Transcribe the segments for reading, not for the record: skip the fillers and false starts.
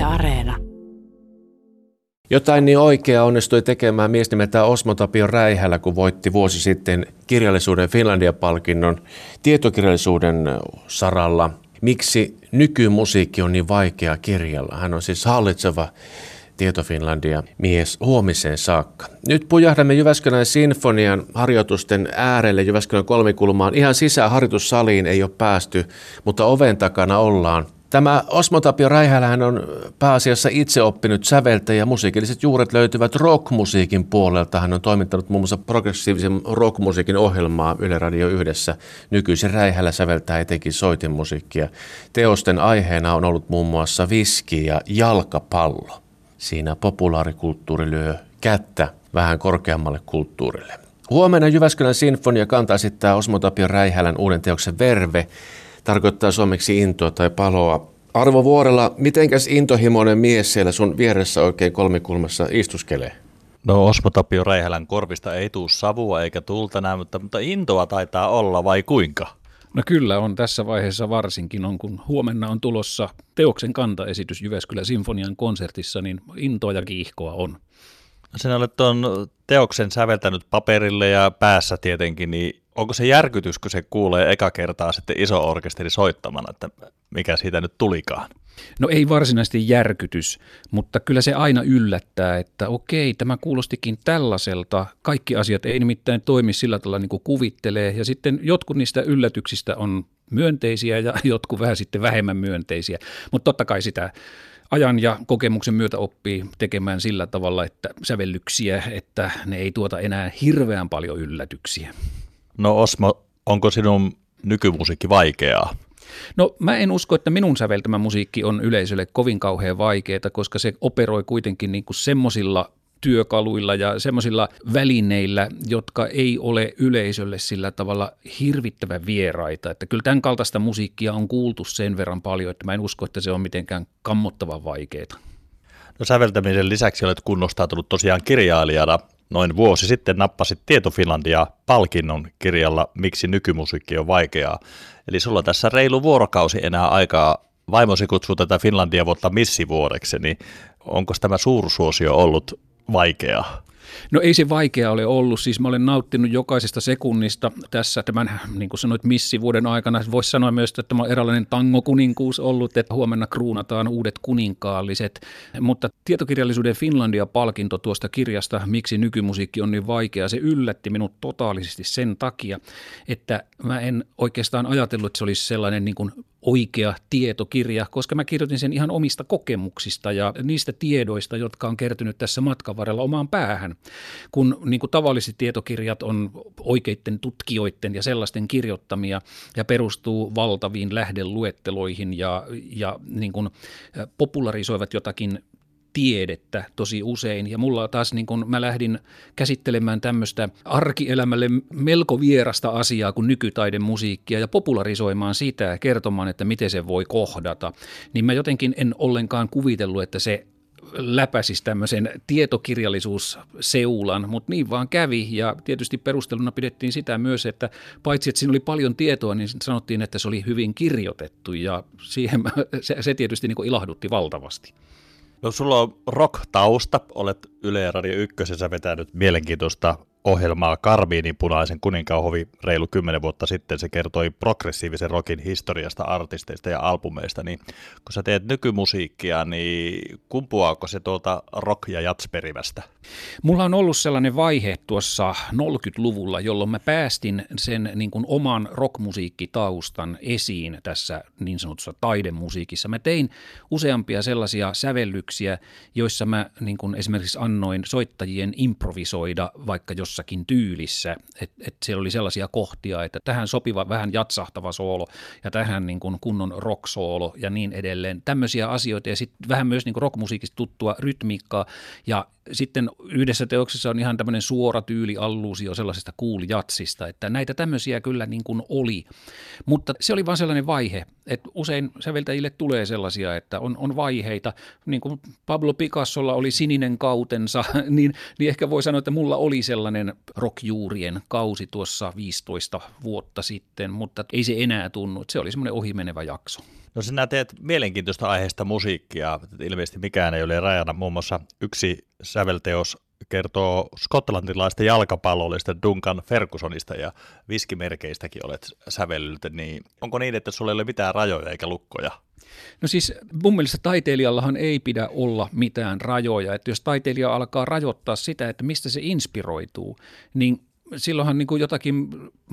Yle Areena. Jotain niin oikeaa onnistui tekemään mies nimeltään Osmo Tapio Räihälä, kun voitti vuosi sitten kirjallisuuden Finlandia-palkinnon tietokirjallisuuden saralla. Miksi nykymusiikki on niin vaikea kirjalla? Hän on siis hallitseva Tieto-Finlandia-mies huomiseen saakka. Nyt pujahdamme Jyväskylän Sinfonian harjoitusten äärelle, Jyväskylän kolmikulmaan. Ihan sisään harjoitussaliin ei ole päästy, mutta oven takana ollaan. Tämä Osmo Tapio Räihälä on pääasiassa itse oppinut säveltäjä ja musiikilliset juuret löytyvät rockmusiikin puolelta. Hän on toimittanut muun muassa progressiivisen rockmusiikin ohjelmaa Yle Radio Yhdessä. Nykyisin Räihälä säveltää etenkin soitinmusiikkia. Teosten aiheena on ollut muun muassa viski ja jalkapallo. Siinä populaarikulttuuri lyö kättä vähän korkeammalle kulttuurille. Huomenna Jyväskylän Sinfonia kantaa sitten Osmo Tapio Räihälän uuden teoksen Verve. Tarkoittaa suomeksi intoa tai paloa. Arvo Vuorela, mitenkäs intohimoinen mies siellä sun vieressä oikein kolmikulmassa istuskelee? No Osmo Tapio Räihälän korvista ei tuu savua eikä tulta näin, mutta intoa taitaa olla vai kuinka? No kyllä on tässä vaiheessa varsinkin on, kun huomenna on tulossa teoksen kantaesitys Jyväskylän Sinfonian konsertissa, niin intoa ja kiihkoa on. Sinä olet tuon teoksen säveltänyt paperille ja päässä tietenkin, niin onko se järkytys, kun se kuulee eka kertaa sitten iso orkesteri soittamana, että mikä siitä nyt tulikaan? No ei varsinaisesti järkytys, mutta kyllä se aina yllättää, että okei, tämä kuulostikin tällaiselta. Kaikki asiat ei nimittäin toimi sillä tavalla niin kuin kuvittelee ja sitten jotkut niistä yllätyksistä on myönteisiä ja jotkut vähän sitten vähemmän myönteisiä, mutta totta kai sitä ajan ja kokemuksen myötä oppii tekemään sillä tavalla, että sävellyksiä, että ne ei tuota enää hirveän paljon yllätyksiä. No Osmo, onko sinun nykymusiikki vaikeaa? No mä en usko, että minun säveltämä musiikki on yleisölle kovin kauhean vaikeaa, koska se operoi kuitenkin niin kuin semmoisilla työkaluilla ja semmoisilla välineillä, jotka ei ole yleisölle sillä tavalla hirvittävän vieraita. Että kyllä tämän kaltaista musiikkia on kuultu sen verran paljon, että mä en usko, että se on mitenkään kammottavan vaikeaa. No säveltämisen lisäksi olet kunnostautunut tosiaan kirjailijana. Noin vuosi sitten nappasit Tieto-Finlandia-palkinnon kirjalla Miksi nykymusiikki on vaikeaa. Eli sulla on tässä reilu vuorokausi enää aikaa. Vaimosi kutsuu tätä Finlandia-vuotta missivuodeksi, niin onko tämä suursuosio ollut vaikeaa? No ei se vaikea ole ollut, siis mä olen nauttinut jokaisesta sekunnista tässä tämän, niin kuin sanoit, missivuoden aikana. Voisi sanoa myös, että tämä on eräänlainen tangokuninkuus ollut, että huomenna kruunataan uudet kuninkaalliset. Mutta tietokirjallisuuden Finlandia-palkinto tuosta kirjasta, Miksi nykymusiikki on niin vaikea, se yllätti minut totaalisesti sen takia, että mä en oikeastaan ajatellut, että se olisi sellainen niin kuin oikea tietokirja, koska mä kirjoitin sen ihan omista kokemuksista ja niistä tiedoista, jotka on kertynyt tässä matkan varrella omaan päähän. Kun niin kuin tavalliset tietokirjat on oikeiden tutkijoiden ja sellaisten kirjoittamia ja perustuu valtaviin lähdeluetteloihin ja niin kuin popularisoivat jotakin tiedettä tosi usein. Ja mulla taas niin kun mä lähdin käsittelemään tämmöistä arkielämälle melko vierasta asiaa kuin nykytaidemusiikkia ja popularisoimaan sitä ja kertomaan, että miten se voi kohdata, niin mä jotenkin en ollenkaan kuvitellut, että se läpäisisi tämmöisen tietokirjallisuusseulan, mutta niin vaan kävi ja tietysti perusteluna pidettiin sitä myös, että paitsi että siinä oli paljon tietoa, niin sanottiin, että se oli hyvin kirjoitettu ja siihen se tietysti niin kun ilahdutti valtavasti. No sulla on rock-tausta, olet Yle Radio Ykkösessä vetänyt mielenkiintoista ohjelmaa Karmiininpunaisen kuninkaan hovi reilu 10 vuotta sitten. Se kertoi progressiivisen rockin historiasta, artisteista ja albumeista. Niin, kun sä teet nykymusiikkia, niin kumpuaako se tuolta rock- ja jazz-perivästä? Mulla on ollut sellainen vaihe tuossa 1990-luvulla, jolloin mä päästin sen niin kuin oman rockmusiikkitaustan esiin tässä niin sanotussa taidemusiikissa. Mä tein useampia sellaisia sävellyksiä, joissa mä niin kuin esimerkiksi annoin soittajien improvisoida vaikka jos jossakin tyylissä, että siellä oli sellaisia kohtia, että tähän sopiva vähän jatsahtava soolo ja tähän niin kuin kunnon rock-soolo ja niin edelleen. Tämmöisiä asioita ja sitten vähän myös niin kuin rockmusiikista tuttua rytmiikkaa ja sitten yhdessä teoksessa on ihan tämmöinen suora tyylialluusio sellaisesta cool jatsista, että näitä tämmöisiä kyllä niin kuin oli, mutta se oli vaan sellainen vaihe, että usein säveltäjille tulee sellaisia, että on vaiheita, niin kuin Pablo Picassolla oli sininen kautensa, niin ehkä voi sanoa, että mulla oli sellainen rockjuurien kausi tuossa 15 vuotta sitten, mutta ei se enää tunnu, se oli semmoinen ohimenevä jakso. No sinä teet mielenkiintoista aiheesta musiikkia. Ilmeisesti mikään ei ole rajana. Muun muassa yksi sävelteos kertoo skotlantilaista jalkapallollista Duncan Fergusonista ja viskimerkeistäkin olet sävellyt. Niin onko niin, että sulla ei ole mitään rajoja eikä lukkoja? No siis mun mielestä taiteilijallahan ei pidä olla mitään rajoja. Että jos taiteilija alkaa rajoittaa sitä, että mistä se inspiroituu, niin silloinhan niin kuin jotakin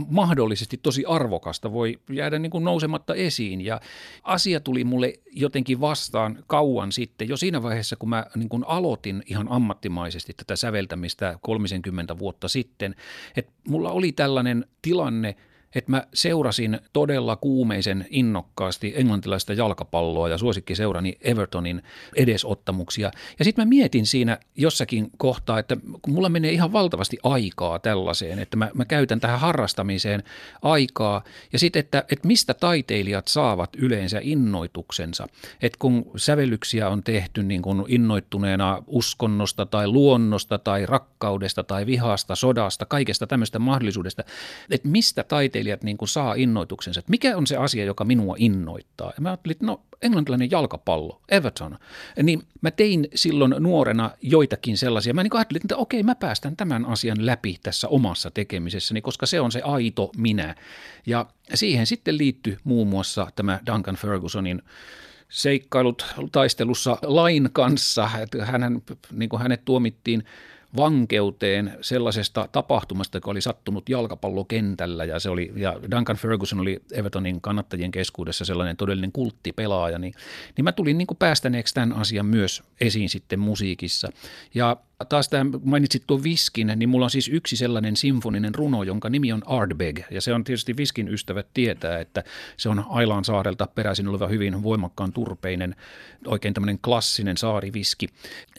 mahdollisesti tosi arvokasta voi jäädä niin kuin nousematta esiin. Ja asia tuli mulle jotenkin vastaan kauan sitten, jo siinä vaiheessa, kun mä niin kuin aloitin ihan ammattimaisesti tätä säveltämistä 30 vuotta sitten. Että mulla oli tällainen tilanne, että mä seurasin todella kuumeisen innokkaasti englantilaista jalkapalloa ja suosikkiseurani Evertonin edesottamuksia. Ja sitten mä mietin siinä jossakin kohtaa, että mulla menee ihan valtavasti aikaa tällaiseen, että mä käytän tähän harrastamiseen aikaa. Ja sitten, että mistä taiteilijat saavat yleensä innoituksensa. Että kun sävellyksiä on tehty niin kuin innoittuneena uskonnosta tai luonnosta tai rakkaudesta tai vihasta, sodasta, kaikesta tämmöistä mahdollisuudesta, että mistä taiteilijat niin kuin saa innoituksensa, että mikä on se asia, joka minua innoittaa. Ja mä ajattelin, että no englantilainen jalkapallo, Everton. Niin mä tein silloin nuorena joitakin sellaisia. Mä niin kuin ajattelin, että okei, mä päästän tämän asian läpi tässä omassa tekemisessäni, koska se on se aito minä. Ja siihen sitten liittyi muun muassa tämä Duncan Fergusonin seikkailut taistelussa lain kanssa. Hänhän, niin kuin hänet tuomittiin vankeuteen sellaisesta tapahtumasta, joka oli sattunut jalkapallokentällä, ja se oli, ja Duncan Ferguson oli Evertonin kannattajien keskuudessa sellainen todellinen kulttipelaaja, niin mä tulin niin kuin päästäneeksi tämän asian myös esiin sitten musiikissa. Ja taas tämä, mainitsit tuon viskin, niin mulla on siis yksi sellainen sinfoninen runo, jonka nimi on Ardbeg, ja se on tietysti viskin ystävät tietää, että se on Ailaan saarelta peräisin oleva hyvin voimakkaan turpeinen, oikein tämmöinen klassinen saariviski.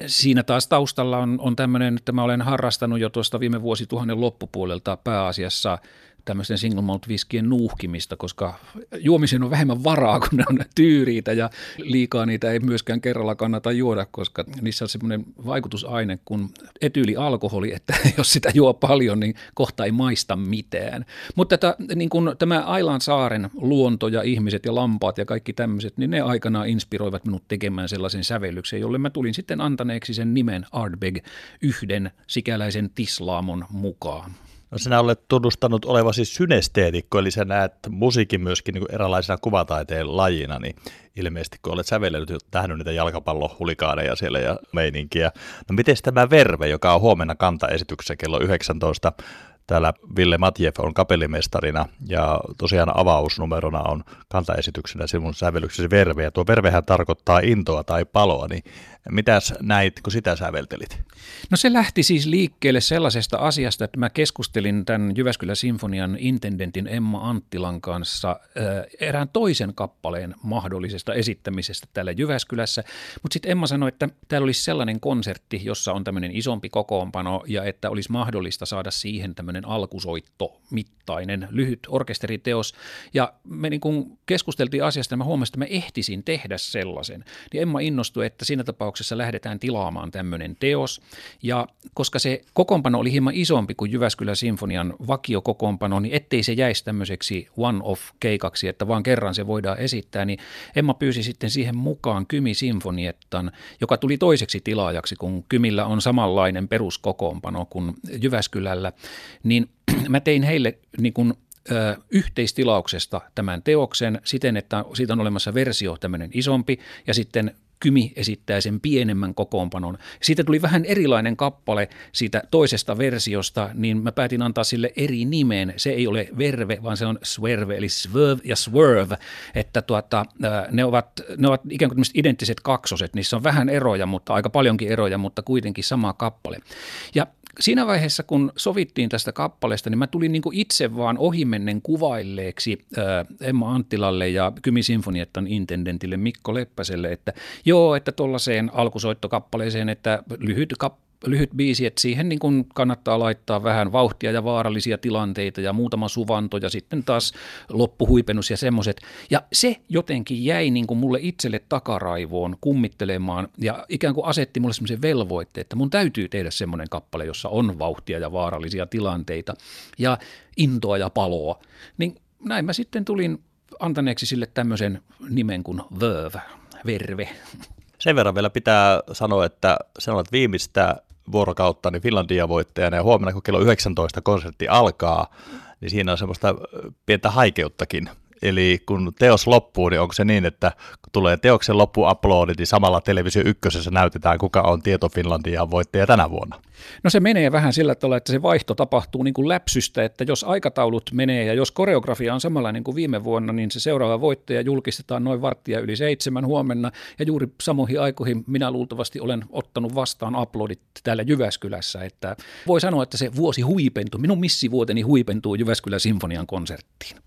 Siinä taas taustalla on tämmöinen, että mä olen harrastanut jo tuosta viime vuosituhannen loppupuolelta pääasiassa tämmöisten single malt viskien nuuhkimista, koska juomiseen on vähemmän varaa, kun ne on tyyriitä ja liikaa niitä ei myöskään kerralla kannata juoda, koska niissä on semmoinen vaikutusaine kuin etyylialkoholi, että jos sitä juo paljon, niin kohta ei maista mitään. Mutta niin kun tämä Ailan saaren luonto ja ihmiset ja lampaat ja kaikki tämmöiset, niin ne aikanaan inspiroivat minut tekemään sellaisen sävellyksen, jolle mä tulin sitten antaneeksi sen nimen Ardbeg yhden sikäläisen tislaamon mukaan. No sinä olet tunnustanut olevasi synesteetikko, eli sä näet musiikin myöskin niin kuin eräänlaisena kuvataiteen lajina, niin ilmeisesti kun olet sävellyt tähnyt niitä jalkapallohulikaaneja siellä ja meininkiä. No miten tämä Verve, joka on huomenna kantaesityksessä kello 19, täällä Ville Matjeff on kapellimestarina ja tosiaan avausnumerona on kantaesityksenä sinun sävellyksesi Verve. Ja tuo Vervehän tarkoittaa intoa tai paloa, niin mitäs näit, kun sitä säveltelit? No se lähti siis liikkeelle sellaisesta asiasta, että mä keskustelin tämän Jyväskylän Sinfonian intendentin Emma Anttilan kanssa erään toisen kappaleen mahdollisesta esittämisestä täällä Jyväskylässä. Mutta sitten Emma sanoi, että täällä olisi sellainen konsertti, jossa on tämmöinen isompi kokoonpano ja että olisi mahdollista saada siihen tämmöinen alkusoittomittainen lyhyt orkesteriteos, ja me niin kun keskusteltiin asiasta, mä huomasin, että mä ehtisin tehdä sellaisen, niin Emma innostui, että siinä tapauksessa lähdetään tilaamaan tämmöinen teos, ja koska se kokoonpano oli hieman isompi kuin Jyväskylän Sinfonian vakiokokoonpano, niin ettei se jäisi tämmöiseksi one-off-keikaksi, että vaan kerran se voidaan esittää, niin Emma pyysi sitten siihen mukaan Kymi Sinfoniettan, joka tuli toiseksi tilaajaksi, kun Kymillä on samanlainen peruskokoonpano kuin Jyväskylällä, niin mä tein heille niin kuin yhteistilauksesta tämän teoksen siten, että siitä on olemassa versio tämmöinen isompi ja sitten Kymi esittää sen pienemmän kokoonpanon. Siitä tuli vähän erilainen kappale siitä toisesta versiosta, niin mä päätin antaa sille eri nimen. Se ei ole Verve, vaan se on swerve, eli swerve ja swerve. Että ne ovat ikään kuin identtiset kaksoset. Niissä on vähän eroja, mutta aika paljonkin eroja, mutta kuitenkin sama kappale. Ja siinä vaiheessa, kun sovittiin tästä kappaleesta, niin mä tulin niin kuin itse vaan ohimennen kuvailleeksi Emma Anttilalle ja Kymi Sinfoniettan intendentille Mikko Leppäselle, että joo, että tuollaiseen alkusoittokappaleeseen, että lyhyt biisi, että siihen niin kuin kannattaa laittaa vähän vauhtia ja vaarallisia tilanteita ja muutama suvanto ja sitten taas loppuhuipennus ja semmoiset. Ja se jotenkin jäi niin kuin mulle itselle takaraivoon kummittelemaan ja ikään kuin asetti mulle semmoisen velvoitteen, että mun täytyy tehdä semmoinen kappale, jossa on vauhtia ja vaarallisia tilanteita ja intoa ja paloa. Niin näin mä sitten tulin antaneeksi sille tämmöisen nimen kuin Verve, Verve. Sen verran vielä pitää sanoa, että sen olet viimeistä vuorokautta niin Finlandia-voittajana ja huomenna, kun kello 19 konsertti alkaa, niin siinä on semmoista pientä haikeuttakin. Eli kun teos loppuu, niin onko se niin, että kun tulee teoksen loppuaplodit, niin samalla Televisio Ykkösessä näytetään, kuka on Tieto-Finlandia-voittaja tänä vuonna? No se menee vähän sillä tavalla, että se vaihto tapahtuu niin kuin läpsystä, että jos aikataulut menee ja jos koreografia on samalla niin kuin viime vuonna, niin se seuraava voittaja julkistetaan noin 19:15 huomenna. Ja juuri samoihin aikoihin minä luultavasti olen ottanut vastaan aplodit täällä Jyväskylässä. Että voi sanoa, että se vuosi huipentui, minun missivuoteni huipentuu Jyväskylän Sinfonian konserttiin.